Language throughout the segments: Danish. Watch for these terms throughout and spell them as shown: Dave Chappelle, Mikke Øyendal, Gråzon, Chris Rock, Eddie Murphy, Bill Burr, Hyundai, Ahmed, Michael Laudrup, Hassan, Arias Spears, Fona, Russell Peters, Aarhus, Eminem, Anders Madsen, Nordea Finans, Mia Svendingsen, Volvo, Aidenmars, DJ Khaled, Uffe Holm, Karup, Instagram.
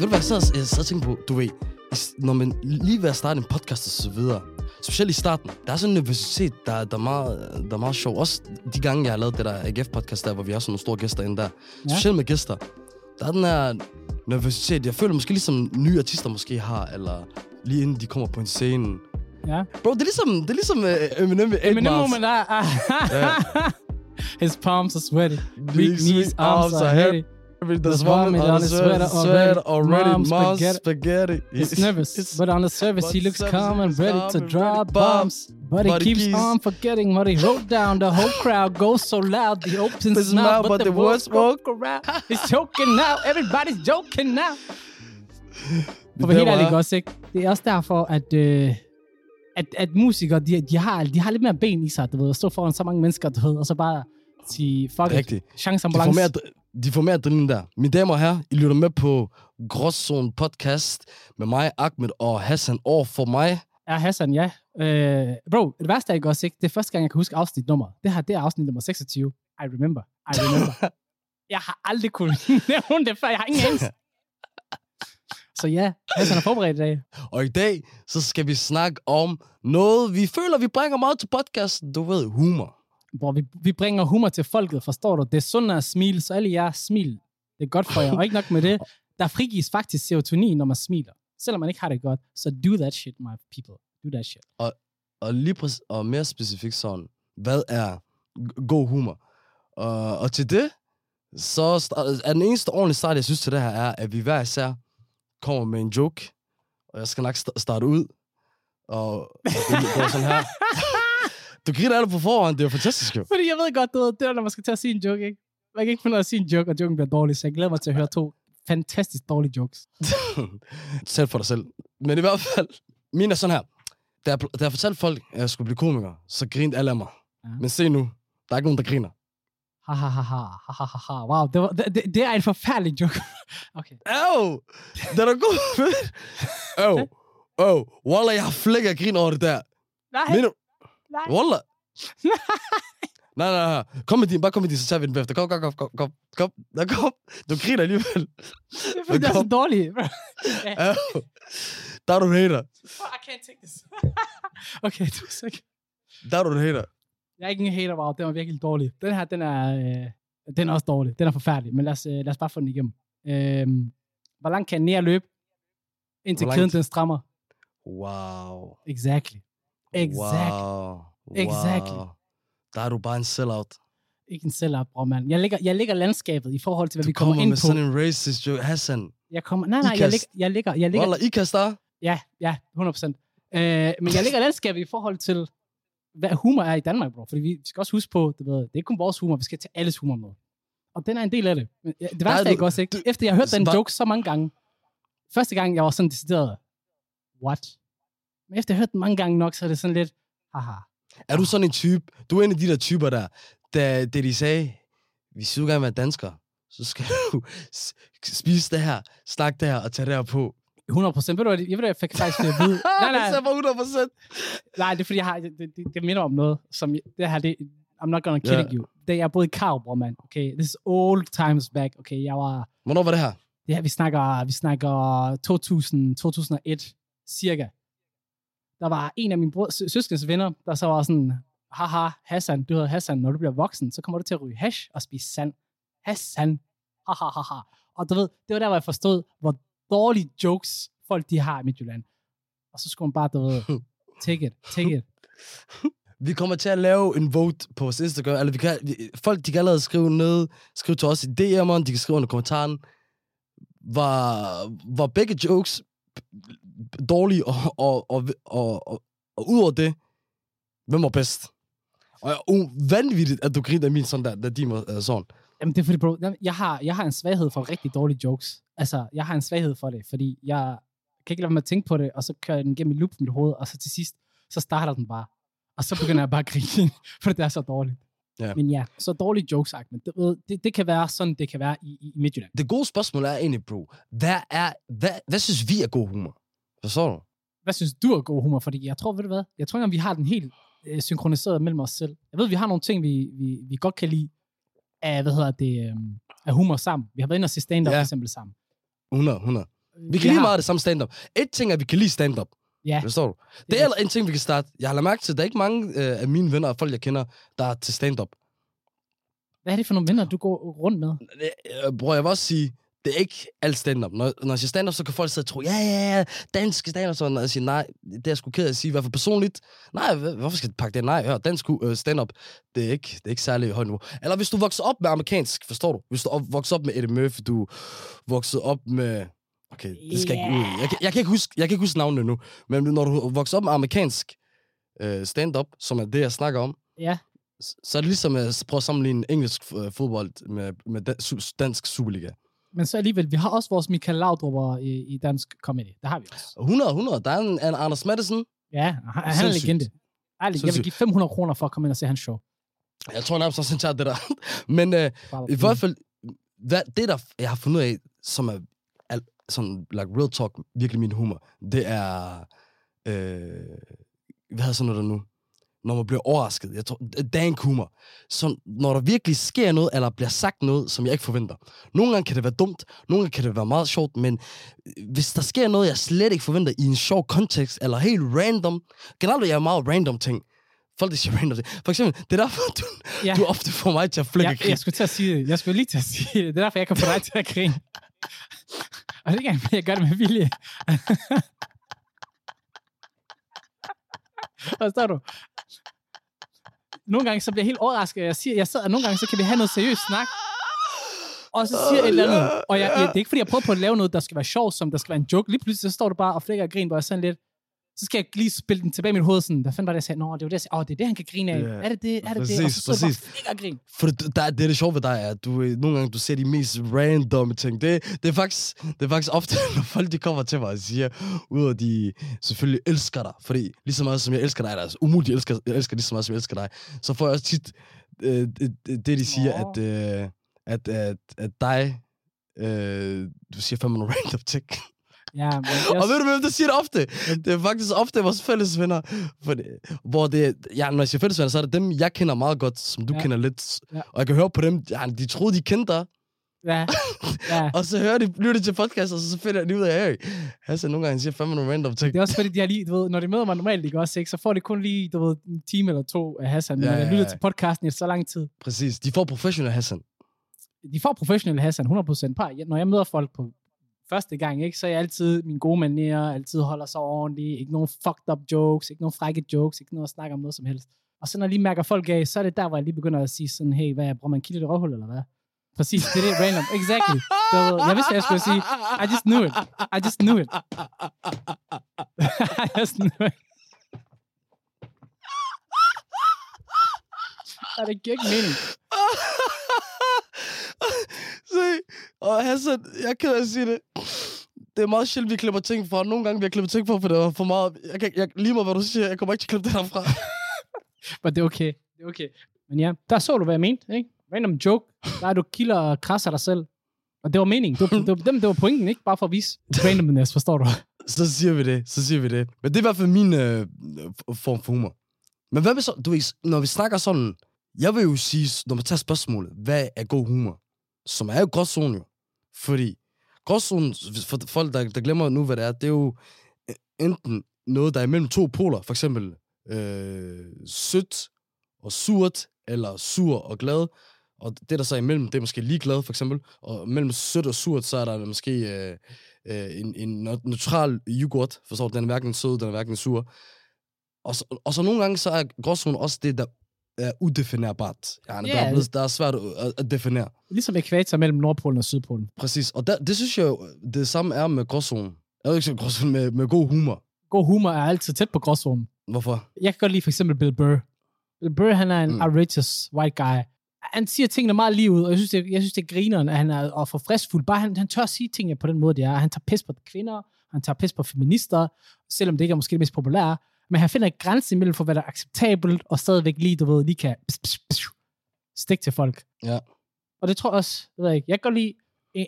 Ved du hvad, jeg sad og tænkte på, du ved, når man lige ved at starte en podcast og så videre, specielt i starten, der er sådan en nervøsitet, der er meget sjov. Også de gange, jeg har lavet det der AGF-podcast der, hvor vi har sådan nogle store gæster inde der. Ja. Specielt med gæster. Der er den her nervøsitet, jeg føler måske ligesom nye artister måske har, eller lige inden de kommer på en scene. Ja. Bro, det er ligesom Eminem ved Aidenmars. Eminem, man. His palms are sweaty. Big knees, arms are heavy. There's vomit on his sweater already. Mom's spaghetti. He's nervous, but on the surface he looks calm and ready to drop bombs. But he keeps on forgetting what he wrote down. The whole crowd goes so loud. He opens his mouth, but the words walk around. He's choking now. Everybody's joking now. For helt ærligt også, ikke? Det er også derfor, at musikere, de har lidt mere ben i sig, du ved, at stå foran så mange mennesker, du ved, og så bare sige, fuck it, chanceambulance. De får mere adrenalin der. Mine damer og herrer, I lytter med på Gråzon podcast med mig, Ahmed og Hassan over for mig. Ja, Hassan, ja. Bro, det værste er ikke også, ikke? Det er første gang, jeg kan huske afsnitnummer. Det her, det er afsnit nummer 26. I remember. Jeg har aldrig kunnet nævne det før. Jeg har ingen angst. Så ja, Hassan er forberedt i dag. Og i dag, så skal vi snakke om noget, vi føler, vi bringer meget til podcasten. Du ved, humor. Bro, vi bringer humor til folket, forstår du? Det er sundt at smile, så alle jer smil. Det er godt for jer. Og ikke nok med det, der frigives faktisk serotonin, når man smiler. Selvom man ikke har det godt. Så do that shit, my people. Do that shit. Og lige præcis, og mere specifikt sådan, hvad er god humor? Og til det, så er den eneste ordentlige start, jeg synes til det her, er, at vi hver især kommer med en joke, og jeg skal nok starte ud, og sådan her. Du griner alle på forhånd, det er jo fantastisk jo. Fordi jeg ved godt, det er, når man skal til at sige en joke, ikke? Man kan ikke finde ud af at sige en joke, og joken bliver dårlig, så jeg glæder mig til at høre to fantastisk dårlige jokes. Selv for dig selv. Men i hvert fald, mine er sådan her. Da jeg fortalte folk, at jeg skulle blive komiker, så grinte alle af mig. Ja. Men se nu, der er ikke nogen, der griner. Ha. Wow, det er en forfærdelig joke. Okay. Au! Det er da god, fedt. Au. Wallah, jeg har flækket og grin over det der. Nej. Mener du? Nej. Wallah. Nej. Kom med din, så tager vi den bagefter. Kom. Der kom. Du griner alligevel. Det er så dårligt. Au. Der er du en hater. I can't take this. Okay, du er sikker. Der er du en hater. Jeg er ikke en hater, wow. Den var virkelig dårlig. Den her, den er også dårlig. Den er forfærdelig, men lad os bare få den igennem. Hvor langt kan jeg løbe, indtil kæden den strammer? Wow. Exactly. Wow. Exactly. Der er du bare en sellout. Ikke en sellout, bror, mand. Jeg ligger landskabet i forhold til, hvad vi kommer ind på. Du kommer med sådan en racist joke, Hassan. Nej, jeg ligger... Wallah, ikast der? Ja, 100%. Men jeg ligger landskabet i forhold til, hvad humor er i Danmark, bro. Fordi vi skal også huske på, det er ikke kun vores humor, vi skal tage alles humor med. Og den er en del af det. Men det værste er ikke også, ikke? Efter jeg hørte den joke så mange gange. Første gang, jeg var sådan decideret, what? Men efter jeg hørte den mange gange nok, så er det sådan lidt, haha. Er du sådan en type? Du er en af de der typer, der, da de sagde, vi skulle gerne være danskere, så skal du spise det her, snakke det her og tage det her på. 100%. Ved du, jeg fik faktisk at vide. Nej. Det var 100%. Nej, det er fordi, jeg har, det minder om noget, som det her, det, I'm not gonna kill you. Det, jeg boede i Karup, man. Okay, this is old times back. Okay, jeg var... Hvornår var det her? Det her, vi snakker 2001, cirka. Der var en af mine søskens venner, der så var sådan, haha, Hassan, du hedder Hassan, når du bliver voksen, så kommer du til at ryge hash og spise sand. Hassan, haha. Og du ved, det var der, hvor jeg forstod, hvor dårlige jokes, folk de har i Midtjylland. Og så skulle man bare, du ved, take it. Vi kommer til at lave en vote på vores Instagram, eller folk, de kan allerede skrive til os i DM'eren, de kan skrive under kommentaren, var begge jokes dårlige, og ud over det, hvem var bedst? Og vanvittigt, at du griner af min sådan der, da din var sådan. Jamen, det er fordi, bro, jeg har en svaghed for rigtig dårlige jokes. Altså, jeg har en svaghed for det, fordi jeg kan ikke lade være med at tænke på det, og så kører jeg den gennem et loop i mit hoved, og så til sidst, så starter den bare. Og så begynder jeg bare at grine, for det er så dårligt. Ja. Men ja, så dårlige jokes, men det kan være sådan, det kan være i Midtjylland. Det gode spørgsmål er egentlig, bro, hvad synes vi er god humor? Hvad så du? Hvad synes du er god humor? Fordi jeg tror ikke, om vi har den helt synkroniseret mellem os selv. Jeg ved, vi har nogle ting, vi godt kan lide af humor sammen. Vi har været inde og se stand-up for eksempel sammen. 100. Vi kan lige meget det samme stand-up. Et ting er, at vi kan lide stand-up. Ja. Forstår du? Det er en ting, vi kan starte. Jeg har lagt mærke til, at der er ikke mange af mine venner og folk, jeg kender, der er til stand-up. Hvad er det for nogle venner, du går rundt med? Bror, jeg vil også sige, det er ikke alt stand-up. Når jeg siger stand-up, så kan folk sidde og tro, ja, dansk stand-up. Så når jeg siger nej, det er sgu ked at sige. I hvert fald personligt, nej, hvorfor skal jeg pakke det? Nej, hør, dansk stand-up, det er ikke særlig højt niveau. Eller hvis du vokser op med amerikansk, forstår du? Hvis du vokser op med Eddie Murphy, du vokser op med... Okay, det skal ikke ud. Jeg kan ikke huske navnet nu. Men når du vokser op med amerikansk stand-up, som er det, jeg snakker om, så er det ligesom at prøve at sammenligne engelsk fodbold med dansk Superliga. Men så alligevel, vi har også vores Michael Laudrup i dansk comedy. Det har vi også. 100. Der er en Anders Madsen. Ja, han er legende. Ærligt, jeg vil give 500 kroner for at komme ind og se hans show. Jeg tror nærmest også, han tager det der. Men i hvert fald, det der, jeg har fundet ud af, som er sådan, like, real talk, virkelig min humor, det er, hvad hedder sådan noget der nu? Når man bliver overrasket. Jeg tror, dank humor. Så når der virkelig sker noget, eller bliver sagt noget, som jeg ikke forventer. Nogle gange kan det være dumt, nogle gange kan det være meget sjovt, men hvis der sker noget, jeg slet ikke forventer i en sjov kontekst, eller helt random, generelt jeg er meget random ting. Folk, det siger random ting. For eksempel, det er derfor, du ofte får mig til at flække krig. Jeg skulle til at sige det. Jeg skulle lige til at sige det. Det er derfor, jeg kan få dig til at grine. Og det kan jeg gøre det med vilje. Hvad står du? Nogle gange så bliver jeg helt overrasket, og nogle gange så kan vi have noget seriøst snak. Og så siger jeg et eller andet. Og jeg, det er ikke fordi, jeg prøver på at lave noget, der skal være sjovt, som der skal være en joke. Lige pludselig så står du bare og flækker og griner, hvor jeg sådan lidt... Så skal jeg lige spille den tilbage i mit hoved, sådan, hvad fanden var det, jeg sagde? Nå, det var det, jeg sagde. Åh, det er det, han kan grine af. Yeah. Er det det? Er det præcis, det? Og så bare flækker og griner. For det er det sjove ved dig, at du, nogle gange du ser de mest randomme ting. Det er faktisk ofte, når folk de kommer til mig og siger, ud af de selvfølgelig elsker dig. Fordi lige så meget som jeg elsker dig, eller altså, umuligt jeg elsker lige så meget som jeg elsker dig, så får jeg også tit det, de siger, at dig, du siger fandme nogle random ting. Ja, men og ved du hvem, der siger det ofte? Det er faktisk ofte vores fællesvenner. Når jeg siger fællesvenner, så er det dem, jeg kender meget godt, som du kender lidt. Ja. Og jeg kan høre på dem, de troede, de kendte dig. Ja. Og så lytter de til podcast, og så finder de ud af, hey, Hassan nogle gange siger fandme nogle random ting. Det er også fordi, de har lige, du ved, når de møder mig normalt, ikke også, ikke, så får de kun lige, du ved, en time eller to af Hassan. Ja, jeg lytter til podcasten i så lang tid. Præcis, de får professionel Hassan. 100%. Når jeg møder folk på første gang, ikke, så er jeg altid mine gode manerer, altid holder sig ordentligt, ikke nogen fucked up jokes, ikke nogen frække jokes, ikke noget at snakke om noget som helst. Og så når jeg lige mærker folk af, så er det der, hvor jeg lige begynder at sige sådan, hey, hvad, bruger man kilde det røvhul, eller hvad? Præcis, det er det, random, exactly. Så jeg vidste, jeg skulle sige, I just knew it. Og det giver ikke mening. Se, og Hassan, jeg kan da sige det. Det er meget sjældent, vi klipper ting fra. Nogle gange vi har klippet ting fra, for det var for meget. Jeg lige meget, hvad du siger. Jeg kommer ikke til at klippe det herfra. Men det er okay. Men ja, der så du, hvad jeg mente, ikke? Random joke. Der er du kilder og krasser dig selv. Og det var meningen. Det var pointen, ikke? Bare for at vise randomness, forstår du? Så siger vi det. Men det er i hvert fald min form for humor. Men hvad vil så... Du, når vi snakker sådan... Jeg vil jo sige, når man tager spørgsmålet, hvad er god humor? Som er jo gråzone jo. Fordi gråzone, for folk, der glemmer nu, hvad det er, det er jo enten noget, der er imellem to poler. For eksempel sødt og surt, eller sur og glad. Og det, der så er imellem, det er måske ligeglad, for eksempel. Og mellem sødt og surt, så er der måske en neutral yoghurt. Forstår du? Den er hverken sød, den er hverken sur. Og så nogle gange, så er gråzone også det, der er udefinerbart. Der er svært at definere. Ligesom ekvator mellem Nordpolen og Sydpolen. Præcis, og det synes jeg jo, det samme er med gråzonen. Jeg er jo ikke så gråzonen med god humor. God humor er altid tæt på gråzonen. Hvorfor? Jeg kan godt lide for eksempel Bill Burr. Bill Burr, han er en outrageous white guy. Han siger tingene meget lige ud, og jeg synes det grineren, at han er for friskfuld. Bare han tør sige tingene på den måde, det er. Han tager pis på kvinder, han tager pis på feminister, selvom det ikke er måske det mest populære. Men han finder en grænse imellem for, hvad der er acceptabelt, og stadigvæk lige, du ved, lige kan stikke til folk. Ja. Og det tror jeg også, jeg kan godt lide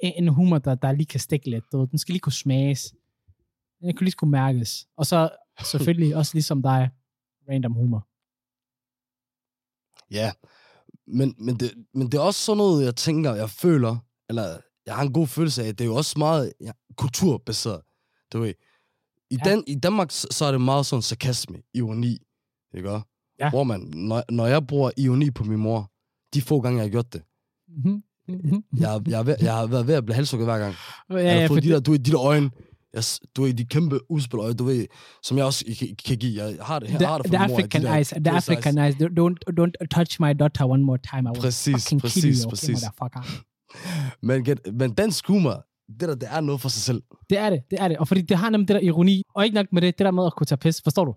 en humor, der lige kan stikke lidt. Du ved, den skal lige kunne smages. Den kan lige kunne mærkes. Og så selvfølgelig også ligesom dig, random humor. Ja, men det er også sådan noget, jeg tænker, jeg føler, eller jeg har en god følelse af, det er jo også meget, kulturbaseret. Du ved. I Danmark, så er det meget sådan sarkasme, ironi, ikke? Ja. Bror, man, når jeg bruger ironi på min mor, de få gange, jeg har gjort det, jeg har været ved at blive halshugget hver gang. Ja, jeg har fået de der, du ved, de der øjne, du ved, de kæmpe udspiløje, du ved, som jeg også kan give. Jeg har det her, har det for min mor. The African eyes, don't touch my daughter one more time. I præcis. Men dansk humor, det er noget for sig selv. Det er det. Og fordi det har nemlig det der ironi, og ikke nok med det der med at kunne tage pis, forstår du?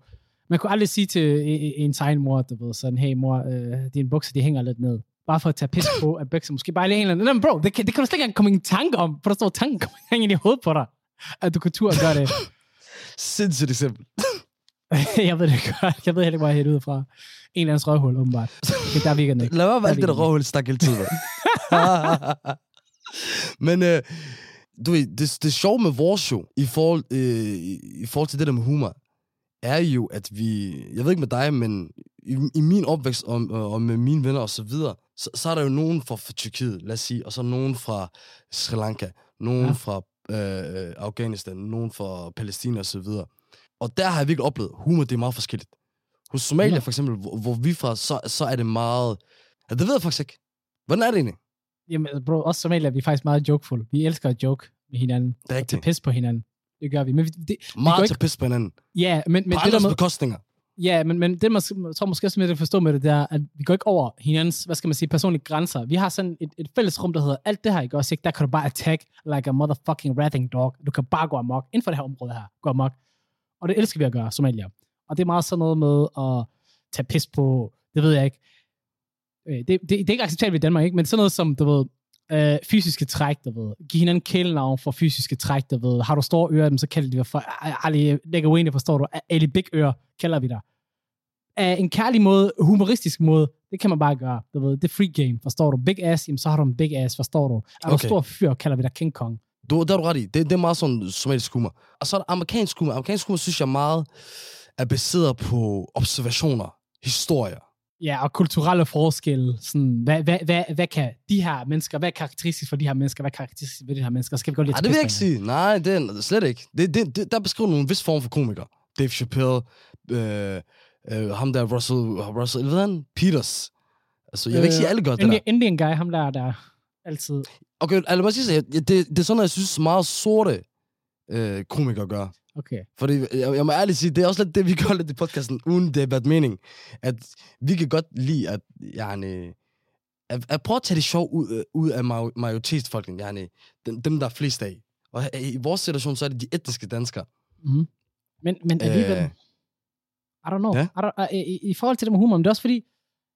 Man kunne aldrig sige til en egen mor, du ved, sådan, hey mor, dine bukser, de hænger lidt ned. Bare for at tage pis på, at bukser måske bare lige en eller anden. Bro, det kan du slet ikke komme en tanke om, for der står tanken kommer ikke ind i hovedet på dig, at du kunne turde gøre det. Sindssygt eksempel. Jeg ved det godt. Jeg ved heller ikke, hvor jeg er helt ude fra. En eller andens røghul, åbenbart. Det der virker ikke. Lad mig være alt det der røghul, stak hele tiden. Men du ved, det sjove med vores show, i forhold til det der med humor, er jo, at vi... Jeg ved ikke med dig, men i min opvækst og med mine venner og så videre, så er der jo nogen fra Tyrkiet, lad os sige, og så nogen fra Sri Lanka, nogen fra Afghanistan, nogen fra Palæstina og så videre. Og der har jeg virkelig oplevet, humor, det er meget forskelligt. Hos Somalia for eksempel, hvor vi fra, så er det meget... Ja, det ved jeg faktisk ikke. Hvordan er det egentlig? Jamen, bro, også Somalia, vi er faktisk meget jokefulde. Vi elsker at joke med hinanden. Det er rigtigt. Og tage pis på hinanden. Det gør vi. Men meget til pis på hinanden. Ja, men det der med bekostninger. Ja, men det man tror måske også med at forstå med det, der, at vi går ikke over hinandens, hvad skal man sige, personlige grænser. Vi har sådan et fælles rum, der hedder alt det her, ikke også? Ikke? Der kan du bare attack like a motherfucking ratting dog. Du kan bare gå amok. Inden for det her område her, gå amok. Og det elsker vi at gøre, Somalia. Og det er meget sådan noget med at tage pis på, det ved jeg ikke. Det er ikke acceptabelt i Danmark, ikke? Men sådan noget som, du ved, fysiske træk, du ved. Giv hinanden kælenavn for fysiske træk, du ved. Har du store ører, dem, så kalder de dig for Ali Legawaini, forstår du? Ali Big Ører kalder vi dig. En kærlig måde, humoristisk måde, det kan man bare gøre, du ved. Det er free game, forstår du? Big ass, jamen, så har du en big ass, forstår du? Er du stor fyr, kalder vi dig King Kong. Der er du ret i. Det er meget sådan somatisk humor. Og så er der amerikansk humor. Amerikansk humor, synes jeg meget, er baseret på observationer, historier. Ja, og kulturelle forskelle. Sådan, hvad kan de her mennesker, hvad er karakteristisk for de her mennesker, hvad er karakteristisk for de her mennesker? Skal vi gå lidt det vil jeg ikke sige. Nej, det er slet ikke. Der beskriver nogle vis form for komikere. Dave Chappelle, ham der Russell Peters. Altså, jeg vil ikke sige, alle gør det der. Indian guy, ham der altid... Okay, altså, det er sådan, jeg synes, meget sorte komikere gør. Okay. Fordi, jeg må ærligt sige, det er også lidt det, vi gør lidt i podcasten, uden det er bad mening. At vi kan godt lide, at prøve at tage det sjov ud af majoritetsfolken, dem, der er flest af. Og i vores situation, så er det de etniske danskere. Mm-hmm. Men alligevel, I don't know. Yeah? I forhold til det med humor, men det er også fordi,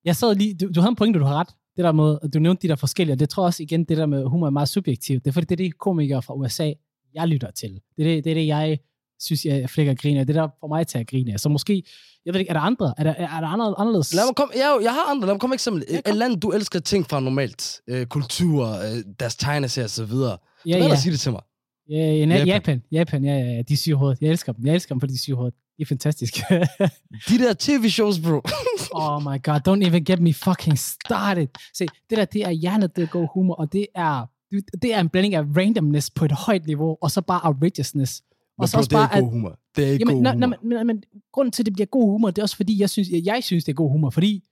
jeg sad lige, du havde en pointe, du har ret. Det der med, du nævnte de der forskellige, det tror jeg også igen, det der med humor er meget subjektivt. Det er fordi, det er de komikere fra USA, jeg lytter til. Det er det jeg synes, jeg flækker griner. Det der for mig til at grine. Så måske, jeg ved ikke, er der andre? Er der andre anderledes? Lad mig komme, jeg har andre. Lad mig komme eksempel. Et land, du elsker ting fra normalt. Kultur, deres tegneserier og så videre. Ja, du kan sige det til mig. Ja, Japan. Ja, de syge hoved. Jeg elsker dem, fordi de syge hoved. Det er fantastisk. De der tv-shows, bro. Oh my god, don't even get me fucking started. Se, det der, det er hjernedødgod humor, og det er en blanding af randomness på et højt niveau, og så bare outrageousness. Og så også bare, god humor. Det er ikke god humor. Men grunden til, at det bliver god humor, det er også fordi, jeg synes, det er god humor, fordi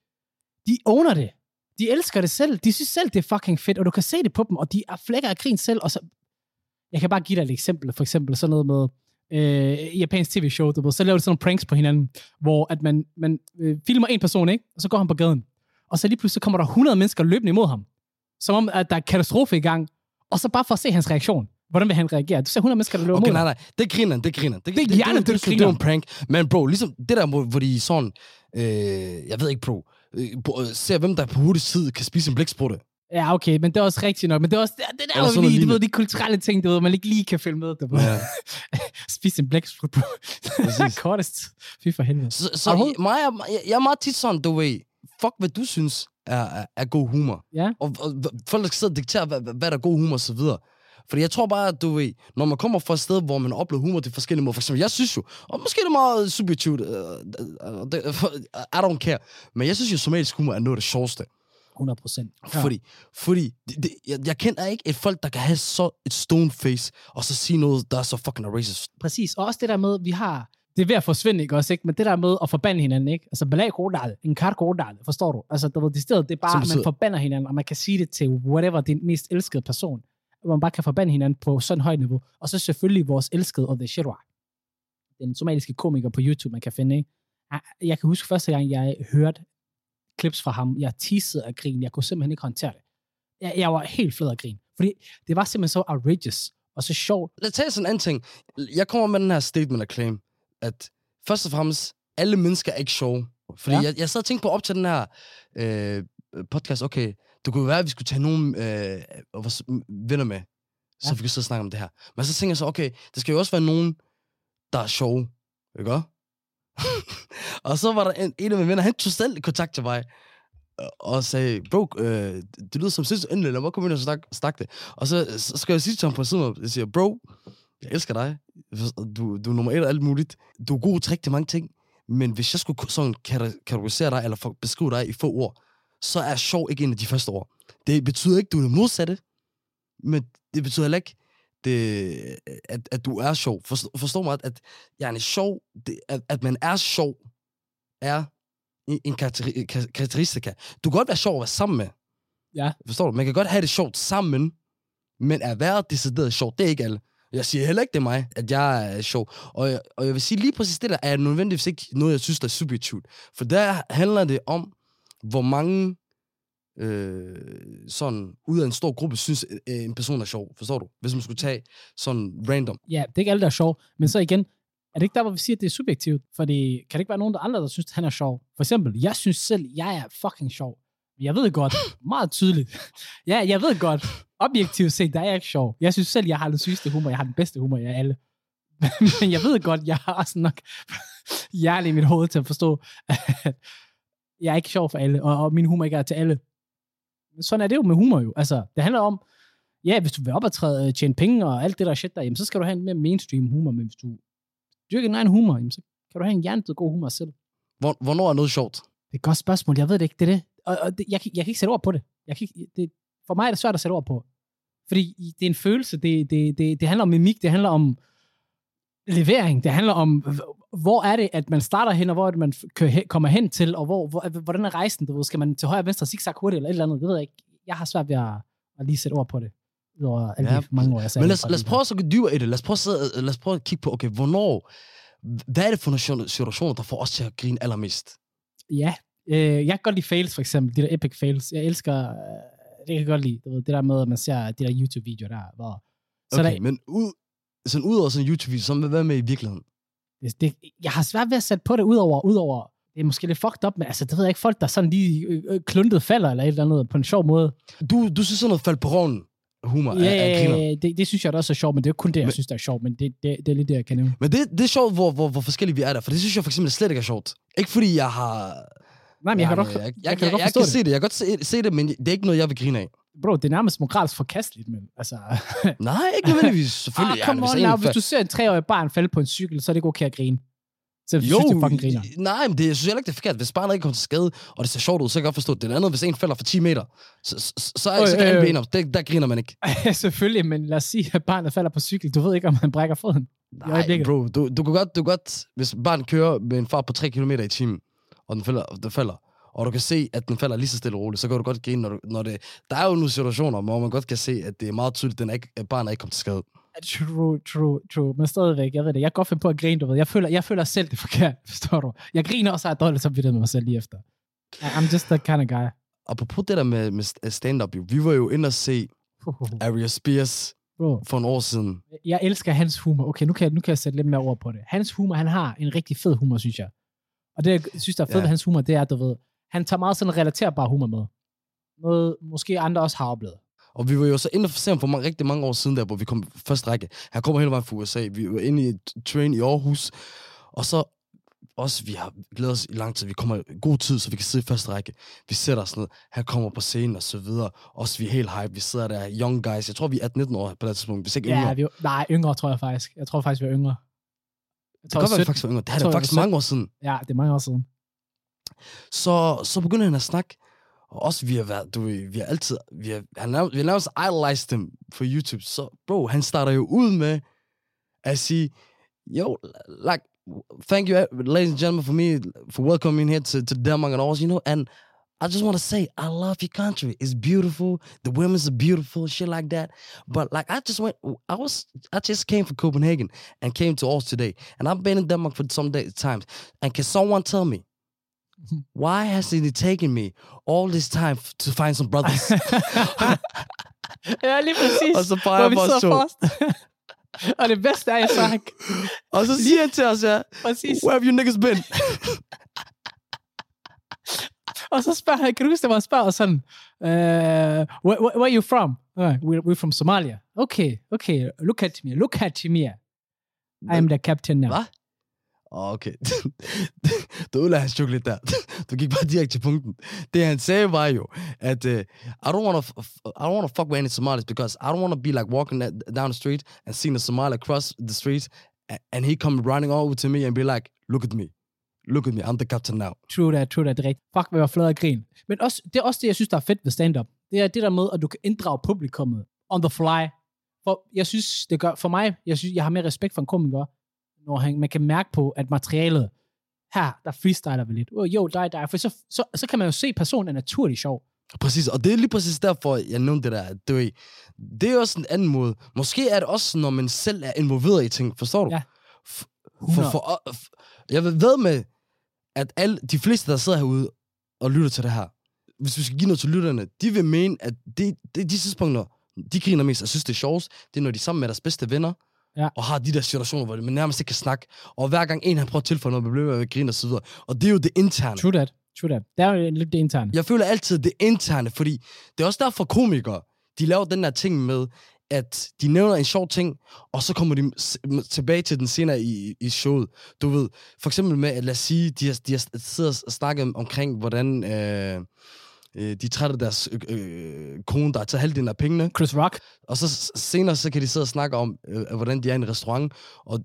de owner det. De elsker det selv. De synes selv, det er fucking fedt, og du kan se det på dem, og de er flækker af grin selv, og så... Jeg kan bare give dig et eksempel, for eksempel sådan noget med japansk tv-show, du ved, så laver de sådan nogle pranks på hinanden, hvor at man filmer en person, ikke? Og så går han på gaden, og så lige pludselig kommer der 100 mennesker løbende imod ham, som om at der er katastrofe i gang, og så bare for at se hans reaktion. Hvordan vil han reagere? Du ser 100 mennesker, der løber imod ham. Okay, nej, det griner. Det er en prank, men bro, ligesom det der, hvor de sådan, jeg ved ikke, bro, ser hvem der på hurtigst tid kan spise en blæksprutte. Ja, okay, men det er også rigtigt nok. Men det er også det der, hvor vi lige, du ved, de kulturelle ting, du ved, man ikke lige kan følge med. Ja. Spise en blæksprutte på. Præcis. Kortest. Fy for helvede. Så jeg er meget tit sådan, du ved, fuck hvad du synes er god humor. Ja. Og folk skal sidde og diktere, hvad der er god humor og så videre. Fordi jeg tror bare, at du ved, når man kommer fra et sted, hvor man oplever humor til forskellige måder, for eksempel, jeg synes jo, og måske er det meget subjektivt, I don't care, men jeg synes jo, somalisk humor er noget af det sjoveste. 100%. Ja. Fordi jeg kender ikke et folk, der kan have så et stone face, og så sige noget, der er så fucking racist. Præcis, og også det der med, vi har... Det er ved at forsvinde, ikke også, ikke? Men det der med at forbande hinanden, ikke? Altså, belag Grådal, en kart Grådal, forstår du? Altså, der var det stedet, det er bare, man forbander hinanden, og man kan sige det til whatever din mest elskede person. Hvor man bare kan forbande hinanden på sådan højt niveau. Og så selvfølgelig vores elskede og det Chirwa. Den somaliske komiker på YouTube, man kan finde, ikke? Jeg kan huske første gang, jeg hørte clips fra ham. Jeg teasede af grin. Jeg kunne simpelthen ikke håndtere det. Jeg var helt flad af grin. Fordi det var simpelthen så outrageous og så sjovt. Lad os tage sådan en anden ting. Jeg kommer med den her statement og claim, at først og fremmest, alle mennesker er ikke sjove. Fordi jeg sad og tænkte på op til den her podcast, okay, det kunne være, at vi skulle tage nogle vores venner med, så vi kunne sidde og snakke om det her. Men så tænker jeg så, okay, der skal jo også være nogen, der er sjove, ikke? Og så var der en af mine venner, han tog selv kontakt til mig, og sagde, bro, det lyder som sindssygt endelig, lad mig komme ind og snakke det. Og så skal jeg sige til ham på en side, jeg siger, bro, jeg elsker dig. Du er nummer et og alt muligt. Du er god træk til mange ting. Men hvis jeg skulle sådan kategorisere dig, eller beskrive dig i få ord, så er sjov ikke en af de første ord. Det betyder ikke, du er det modsatte. Men det betyder heller ikke, at du er sjov. Forstår mig, at jeg er sjov, at man er sjov, er en karakteristika. Du kan godt være sjov at være sammen med. Ja. Forstår du? Man kan godt have det sjovt sammen, men at være decideret sjovt, det er ikke alle. Jeg siger heller ikke, det er mig, at jeg er sjov. Og jeg vil sige lige præcis det der, er nødvendigvis ikke noget, jeg synes, der er subjektivt. For der handler det om, hvor mange sådan ud af en stor gruppe synes, en person er sjov. Forstår du? Hvis man skulle tage sådan random. Ja, det er ikke alle, der er sjov. Men så igen, er det ikke der, hvor vi siger, at det er subjektivt? Fordi kan det ikke være nogen, der andre, der synes, at han er sjov? For eksempel, jeg synes selv, jeg er fucking sjov. Jeg ved godt, meget tydeligt. Ja, jeg ved godt. Objektivt set, der er jeg ikke sjov. Jeg synes selv, jeg har den sygeste humor. Jeg har den bedste humor, jeg er alle. Men jeg ved godt, jeg har også nok hjerne i mit hoved til at forstå, at jeg er ikke sjov for alle, og min humor ikke er til alle. Sådan er det jo med humor jo. Altså, det handler om, ja, hvis du vil op og træde, tjene penge og alt det der shit der, jamen, så skal du have en mere mainstream humor, men hvis du dyrker din egen humor, jamen, så kan du have en hjernetid god humor selv. Hvornår er noget sjovt? Det er et godt spørgsmål. Jeg ved det ikke, det er det. Og det, jeg kan ikke sætte ord på det. For mig er det svært at sætte ord på. Fordi det er en følelse, det handler om mimik, det handler om levering, det handler om, hvor er det, at man starter hen, og hvor er det, man kommer hen til, og hvordan er rejsen, du ved, skal man til højre, venstre, zigzag hurtigt, eller et eller andet, det ved jeg ikke. Jeg har svært ved at lige sætte ord på det, udover alle de mange år, jeg sagde. Men lad os prøve at gå dybere i det, lad os prøve at kigge på, okay, hvornår, hvad er det for nogle situationer, der får os til at grine allermest? Ja, jeg kan godt lide fails, for eksempel, de der epic fails, jeg elsker... Det kan jeg godt lide. Det der med, at man ser de der YouTube-videoer der. Hvor... Så okay, der... men ud over sådan en YouTube-video, så hvad med i virkeligheden? Jeg har svært ved at sætte på det ud over. Det er måske lidt fucked up, men altså, det ved jeg ikke, folk der sådan lige kluntet falder, eller et eller andet, på en sjov måde. Du synes sådan noget faldt på røven humor af griner? Ja, det synes jeg da også er sjovt, men det er jo kun det, jeg synes, der er sjovt, men det er lidt det, jeg kan nævne. Men det er sjovt, hvor forskellige vi er der, for det synes jeg for eksempel slet ikke er sjovt. Ikke fordi jeg har... Nej, men jeg kan godt se det. Jeg kan godt se det, men det er ikke noget, jeg vil grine af. Bro, det er nærmest moralsk forkasteligt, men altså... Nej, ikke nødvendigvis. Selvfølgelig. Hvis du ser en 3-årig barn falde på en cykel, så er det ikke okay at grine. Så synes du fucking griner. Nej, men det, jeg synes heller ikke, det er forkert. Hvis barnet ikke kommer til skade, og det ser sjovt ud, så kan jeg godt forstå det. Det er andet, hvis en falder for 10 meter, så kan jeg bene op. Der griner man ikke. Selvfølgelig, men lad os sige, at barnet falder på cykel. Du ved ikke, om man brækker foden. Nej, bro. Du kan godt, hvis barnet kører med en fart på 3 km i timen, og den falder, og du kan se, at den falder lige så stille og roligt, så kan du godt grine, når det... Der er jo nogle situationer, hvor man godt kan se, at det er meget tydeligt, at barnet ikke kommer til skade. True, men stadigvæk, jeg ved det. Jeg kan godt finde på at grine, du ved. Jeg føler selv det forkert, forstår du? Jeg griner også, og jeg er dårligt samvittighed med mig selv lige efter. I'm just that kind of guy. Apropos det der med stand-up, vi var jo inde og se Arias Spears for en år siden. Jeg elsker hans humor. Okay, nu kan jeg sætte lidt mere ord på det. Hans humor, han har en rigtig fed humor, synes jeg. Og det, jeg synes, der er fedt ved hans humor, det er, at du ved, han tager meget sådan relaterbar humor med. Noget, måske andre også har oplevet. Og vi var jo så inde og se ham for rigtig mange år siden der, hvor vi kom på første række. Han kommer hele vejen fra USA. Vi var inde i et train i Aarhus. Og så også, vi har glædet os i lang tid. Vi kommer i god tid, så vi kan sidde i første række. Vi sætter os ned. Han kommer på scenen og så videre. Også vi er helt hype. Vi sidder der, young guys. Jeg tror, vi er 18-19 år på det tidspunkt. Hvis ikke yngre. Nej, yngre tror jeg faktisk. Jeg tror faktisk, vi er yngre. Det kan være faktisk yngre. Det er faktisk mange år siden. Ja, det er mange år siden. Så begynder han at snakke, Og også, vi har været, du ved, vi har altid, vi har nærmest idolized dem på YouTube. Så bro, han starter jo ud med at sige, yo, like, thank you, ladies and gentlemen, for welcoming here to Denmark and all, you know, and I just want to say, I love your country. It's beautiful. The women's are beautiful, shit like that. But like, I just came from Copenhagen and came to Aarhus today. And I've been in Denmark for some times. And can someone tell me, why has it taken me all this time to find some brothers? Ja, lige præcis. Og så peger jeg på os to. Og det bedste er, jeg sagt. Og så siger han til os, ja, where have you niggas been? Og så spørger han, kan du huske, at man spørger sådan, where are you from? We're from Somalia. Okay, look at me. I'm the captain now. Hva? Okay. Du udlader hans chokolade der. Du gik bare direkte til punkten. Det han sagde var jo, at I don't want to fuck with any Somalis, because I don't want to be like walking down the street and seeing a Somali cross the street, and he come running over to me and be like, look at me, I'm the captain now. True that, det er rigtigt. Fuck, vi var flad og grin. Men også, det er også det, jeg synes, der er fedt ved stand-up. Det er det der med, at du kan inddrage publikummet on the fly. For jeg synes, det gør, for mig, jeg har mere respekt for en komiker, når man kan mærke på, at materialet her, der freestyler vi lidt. Jo, dig. For så kan man jo se, at personen er naturlig sjov. Præcis, og det er lige præcis derfor, jeg nævnte det der. Det er også en anden måde. Måske er det også, når man selv er involveret i ting. Forstår du? Ja. Jeg vil ved med, at de fleste, der sidder herude og lytter til det her, hvis vi skal give noget til lytterne, de vil mene, at de tidspunkter, de griner mest og synes, det er sjovest, det er, når de er sammen med deres bedste venner, ja, og har de der situationer, hvor man nærmest ikke kan snakke, og hver gang en har prøvet at tilføje noget, man bliver ved at grine og så videre. Og det er jo det interne. True that. Det er jo lidt det interne. Jeg føler altid det interne, fordi det er også derfor komikere, de laver den der ting med, at de nævner en sjov ting, og så kommer de tilbage til den senere i showet. Du ved, for eksempel med, at lad os sige, de har siddet og snakket omkring, hvordan de trætter deres kone, der tager halvdelen af pengene. Chris Rock. Og så senere, så kan de sidde og snakke om, hvordan de er i en restaurant, og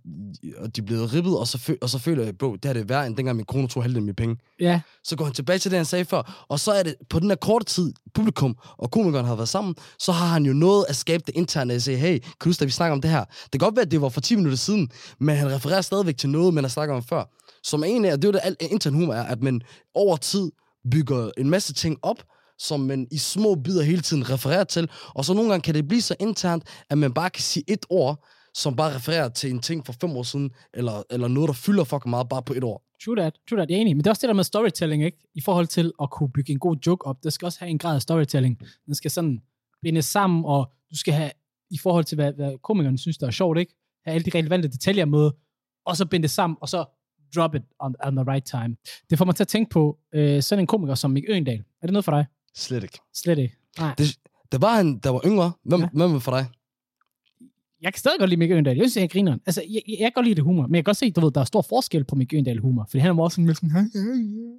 de er blevet ribbet, og så føler jeg, bro, det her det er værre, end dengang min kone tog halvdelen af mine penge. Yeah. Så går han tilbage til det, han sagde før, og så er det på den her korte tid, publikum og komikeren har været sammen, så har han jo noget at skabe det interne og sige, hey, kan du huske, da vi snakker om det her? Det kan godt være, at det var for 10 minutter siden, men han refererer stadigvæk til noget, man har snakket om før. Som en af, det er jo det interne humor er, at man over tid bygger en masse ting op, som man i små bidder hele tiden refererer til, og så nogle gange kan det blive så internt, at man bare kan sige et ord, som bare refererer til en ting for 5 år siden, eller noget, der fylder fucking meget bare på et ord. True that, jeg er enig. Men det er også det der med storytelling, ikke? I forhold til at kunne bygge en god joke op, det skal også have en grad af storytelling. Den skal sådan bindes sammen, og du skal have, i forhold til, hvad komikeren synes, der er sjovt, ikke? Have alle de relevante detaljer med, og så binde det sammen, og så drop it on the right time. Det får mig til at tænke på sådan en komiker som Mikke Øyendal. Er det noget for dig? Slet ikke. Nej. Det var han, der var yngre. Hvem var for dig? Jeg kan stadig godt lide Mikke Øyendal. Jeg synes, jeg er grineren. Altså, jeg kan godt lide det humor. Men jeg kan godt se, du ved, der er stor forskel på Mikke Øyendal humor. Fordi han var også sådan,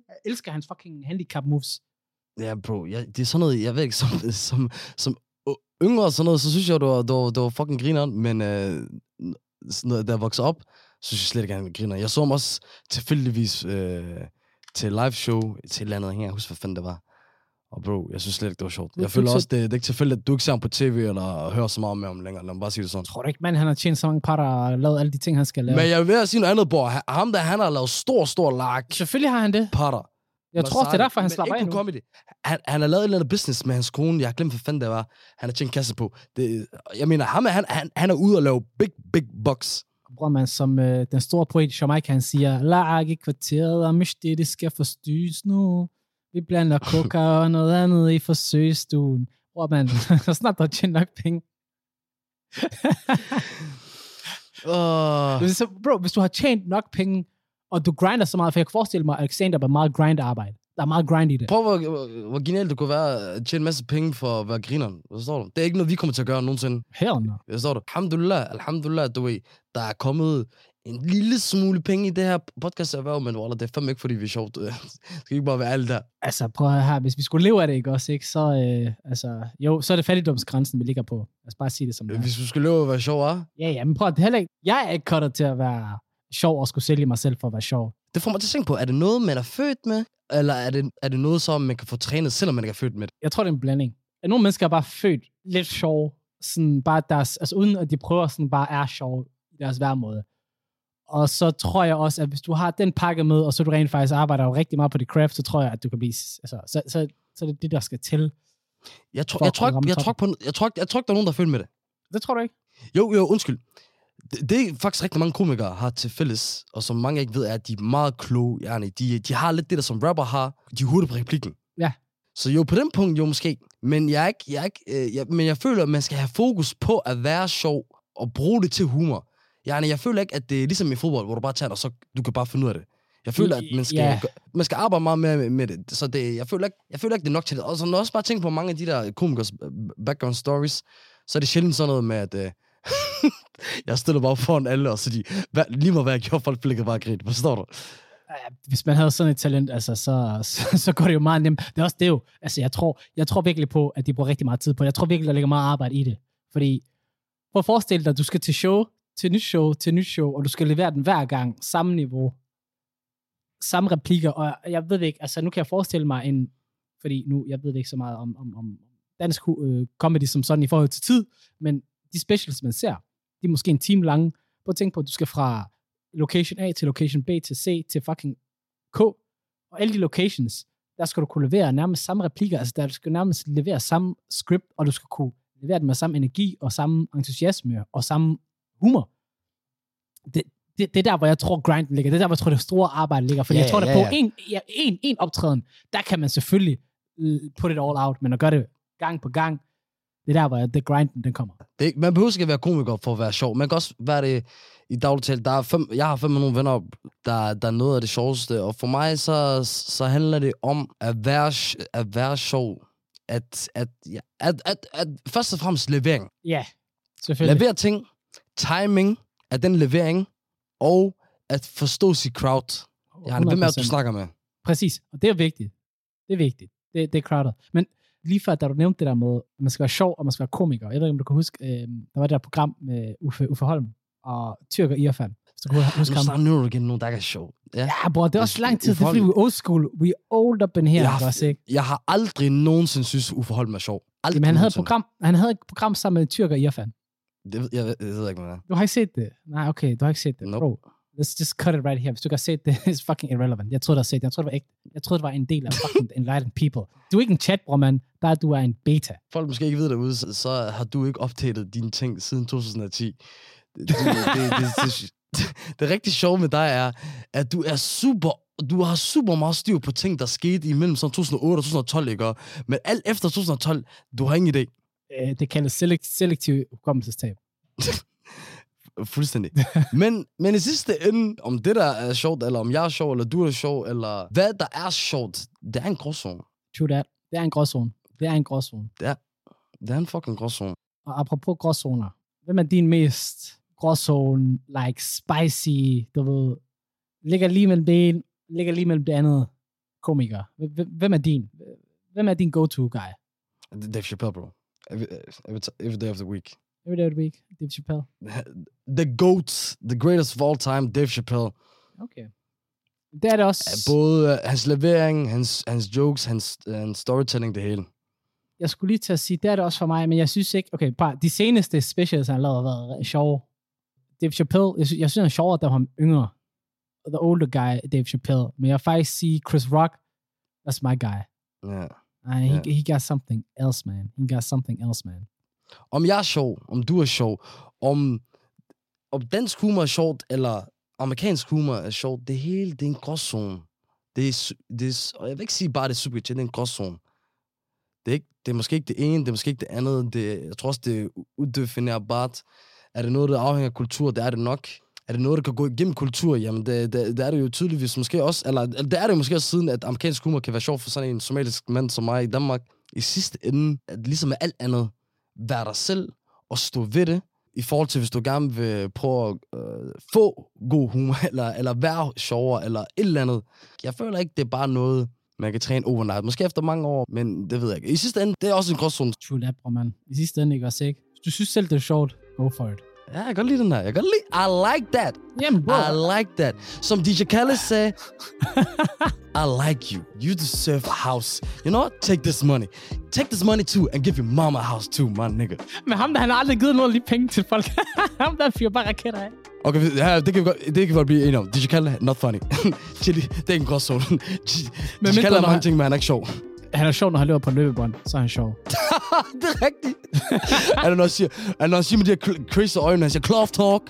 jeg elsker hans fucking handicap moves. Ja, bro. Det er sådan noget, jeg ved ikke, som yngre og sådan noget, så synes jeg, du var fucking grineren. Men der vokser op, synes jeg slet ikke, han griner. Jeg så ham også tilfældigvis til live show, til et eller andet. Jeg kan ikke huske, hvad fanden det var. Og bro, jeg synes slet ikke, det var sjovt. Jeg føler også, det er ikke tilfældigt, at du ikke ser ham på tv, eller hører så meget med ham længere. Lad mig bare sige det sådan. Jeg tror ikke, man han har tjent så mange par, og lavet alle de ting, han skal lave. Men jeg vil ved at sige noget andet, bror. Ham der, han har lavet stor lark. Selvfølgelig har han det. Parter. Jeg tror også, det er derfor, han slapper af nu. Han har lavet et eller andet business med hans kone. Jeg har glemt, hvad fanden det var. Han har tjent kasse på. Det, jeg mener, han er ude og lave big bucks. Bror, man, som den store poet Jamaica, han siger, lag i kvarteret, og mystik, det skal forstyres nu. Vi blander koka og noget andet i forsøgstuen. Bror, man, så snart der tjener nok penge. Så, bro, hvis du har tjent nok penge, og du grinder så meget, for jeg kan forestille mig, at stand-up er meget grind-arbejde. Der er meget grind i det. Prøv, hvor genialt det kunne være at tjene en masse penge for at være grineren. Forstår du? Det er ikke noget, vi kommer til at gøre nogensinde. Hellene. Forstår du? Alhamdulillah, du ved, der er kommet en lille smule penge i det her podcast-erhverv, men det er fandme ikke, fordi vi er sjovt. Det skal ikke bare være alt der. Altså, prøv at her. Hvis vi skulle leve af det, ikke også, ikke? Så, så er det fattigdomsgrænsen, vi ligger på. Lad os bare sige det som det. Hvis vi skulle leve af at være sjov, er? Ja, men prøv at det heller ikke. Jeg er ikke cutter til at være sjov og skulle sælge mig selv for at være sjov. Det får mig til at tænke på, er det noget, man er født med? Eller er det noget, som man kan få trænet, selvom man ikke er født med det? Jeg tror, det er en blanding. At nogle mennesker er bare født lidt sjove, sådan bare deres, altså uden at de prøver sådan bare er sjove i deres væremåde. Og så tror jeg også, at hvis du har den pakke med, og så du rent faktisk arbejder jo rigtig meget på dit craft, så tror jeg, at du kan blive, altså, så er det det, der skal til. Jeg tror ikke, der er nogen, der er født med det. Det tror du ikke? Jo, undskyld. Det faktisk rigtig mange komikere har til fælles, og som mange ikke ved, er, at de er meget kloge. De har lidt det, der som rapper har. De er hurtige på replikken. Ja. Så jo, på den punkt jo måske. Men jeg føler, at man skal have fokus på at være sjov og bruge det til humor. Jeg føler ikke, at det er ligesom i fodbold, hvor du bare tager og så du kan bare finde ud af det. Jeg føler, at man skal arbejde meget mere med det. Så det, jeg føler ikke, det er nok til det. Og så når jeg også bare tænker på mange af de der komikers background stories, så er det sjældent sådan noget med, at jeg stiller bare foran alle, og så de lige må være gjort, folk flikker bare grin. Forstår du? Hvis man havde sådan et talent, altså, så går det jo meget nemt. Det er også det jo. Altså, jeg tror virkelig på, at de bruger rigtig meget tid på det. Jeg tror virkelig, der ligger meget arbejde i det. Fordi, prøv at forestille dig, at du skal til show, til nyt show, til nyt show, og du skal levere den hver gang, samme niveau, samme replikker, og jeg ved ikke, altså nu kan jeg forestille mig en, fordi nu, jeg ved ikke så meget om dansk comedy som sådan i forhold til tid, men de specials, man ser, de er måske en time lange. Prøv at tænke på, at du skal fra location A til location B til C til fucking K, og alle de locations, der skal du kunne levere nærmest samme replikker, altså der skal du nærmest levere samme script, og du skal kunne levere den med samme energi, og samme entusiasme, og samme humor. Det er der, hvor jeg tror, grinden ligger. Det er der, hvor jeg tror, det store arbejde ligger. Fordi jeg tror, på en optræden, der kan man selvfølgelig put it all out, men at gøre det gang på gang, det er der, hvor det grinden, den kommer. Det, man behøver ikke at være komiker for at være sjov. Man kan også være det i dagligtale. Jeg har 5 af nogle venner, der er noget af det sjoveste, og for mig, så handler det om at være sjov. At først og fremmest levering. Ja, selvfølgelig. Levere ting, timing af den levering, og at forstå sit crowd. Hvem er det, du snakker med? Præcis, og det er vigtigt. Det er crowdet. Men lige før, da du nævnte det der med, at man skal være sjov, og man skal være komiker. Jeg ved ikke, om du kan huske, der var det der program med Uffe Holm og Tyrk og Irfan. Så du kan huske ham. Nu snakker du igen nogen, der ikke er sjov. Ja, bror, det er også lang tid, fordi vi er old school. We old up in here. Jeg har aldrig nogensinde synes, Uffe Holm er sjov. Jamen, han havde et program sammen med Tyrk og Irfan. Det ved jeg ikke, hvad det er. Du har ikke set det? Nej, okay, du har ikke set det. Nope. Bro, let's just cut it right here. Hvis du ikke har set det, it's fucking irrelevant. Jeg troede, du har set det. Jeg troede, det var ægte. Jeg troede, det var en del af fucking enlightened people. Du er ikke en chat, bror, mand. Du er en beta. Folk måske ikke ved derude, så har du ikke opdateret dine ting siden 2010. Det rigtig sjove med dig er, at du har super meget styr på ting, der skete imellem sådan 2008 og 2012, ikke? Men alt efter 2012, du har ingen idé. Det kaldes selektiv hukommelsestab. Fuldstændig. Men i sidste ende, om det der er sjovt, eller om jeg er sjov, eller du er sjov, eller hvad der er sjovt, det er en gråzone. True that. Det er en gråzone. Det er en fucking gråzone. Og apropos gråzoner, hvem er din mest gråzone, like spicy, du ved, ligger lige mellem det ene, ligger lige mellem det andet komiker? Hvem er din go-to guy? Dave Chappelle, bro. Every day of the week. Dave Chappelle. The GOAT, the greatest of all time, Dave Chappelle. Okay. Det er det også. Både hans levering, hans jokes, hans storytelling, det hele. Jeg skulle lige til at sige, det er det også for mig, men jeg synes ikke, okay, bare de seneste specials, han lavede, har været sjove. Dave Chappelle, jeg synes, han er sjovere, da han var yngre. The older guy, Dave Chappelle. Men jeg faktisk sige, Chris Rock, that's my guy. Yeah. He got something else, man. Om jeg er sjov, om du er sjov, om dansk humor er sjovt, eller amerikansk humor er sjovt, det hele, det er en gråzone. Og jeg vil ikke sige bare, det er subjektivt, det er en gråzone. Det er måske ikke det ene, det er måske ikke det andet. Jeg tror også, det er udefinerbart. Er det noget, der afhænger af kultur? Det er det nok. Er det noget, der kan gå igennem kultur? Jamen, det er det jo tydeligvis måske også. Eller det er det måske også siden, at amerikansk humor kan være sjov for sådan en somalisk mand som mig i Danmark. I sidste ende, at ligesom med alt andet, være dig selv og stå ved det. I forhold til, hvis du gerne vil prøve at få god humor, eller være sjovere, eller et eller andet. Jeg føler ikke, det er bare noget, man kan træne overnight. Måske efter mange år, men det ved jeg ikke. I sidste ende, det er også en gråzone. True that, bro, man. I sidste ende, ikke også, ikke? Hvis du synes selv, det er sjovt, go for it. Ja, jeg kan godt lide den her. Jeg kan lide... I like that. Jamen, bro. I like that. Som DJ Khaled sagde... I like you. You deserve a house. You know what? Take this money. Take this money too, and give your mama a house too, my nigga. Men ham der, han har aldrig givet nogen lige penge til folk. Ham der fyrer bare raketter af. Okay, ja, det kan vi godt blive enige om. DJ Khaled, not funny. Chili, det er en gråzon. DJ Khaled har en ting, men han er ikke sjov. Han er sjov, når han løber på en løbebånd. Så er han sjov. Det er rigtigt. når han siger med de her crazy øjne, han siger, cloth talk.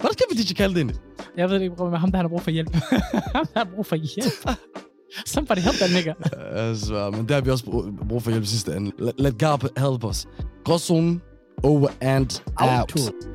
Hvordan skal vi DJ Khaled ind? Jeg ved ikke, men ham der, han har brug for hjælp. Ham der har brug for hjælp. Somebody help that nigga. Altså, men der har vi også brug for hjælp sidste ende. Let God help us. Gråzonen over and out.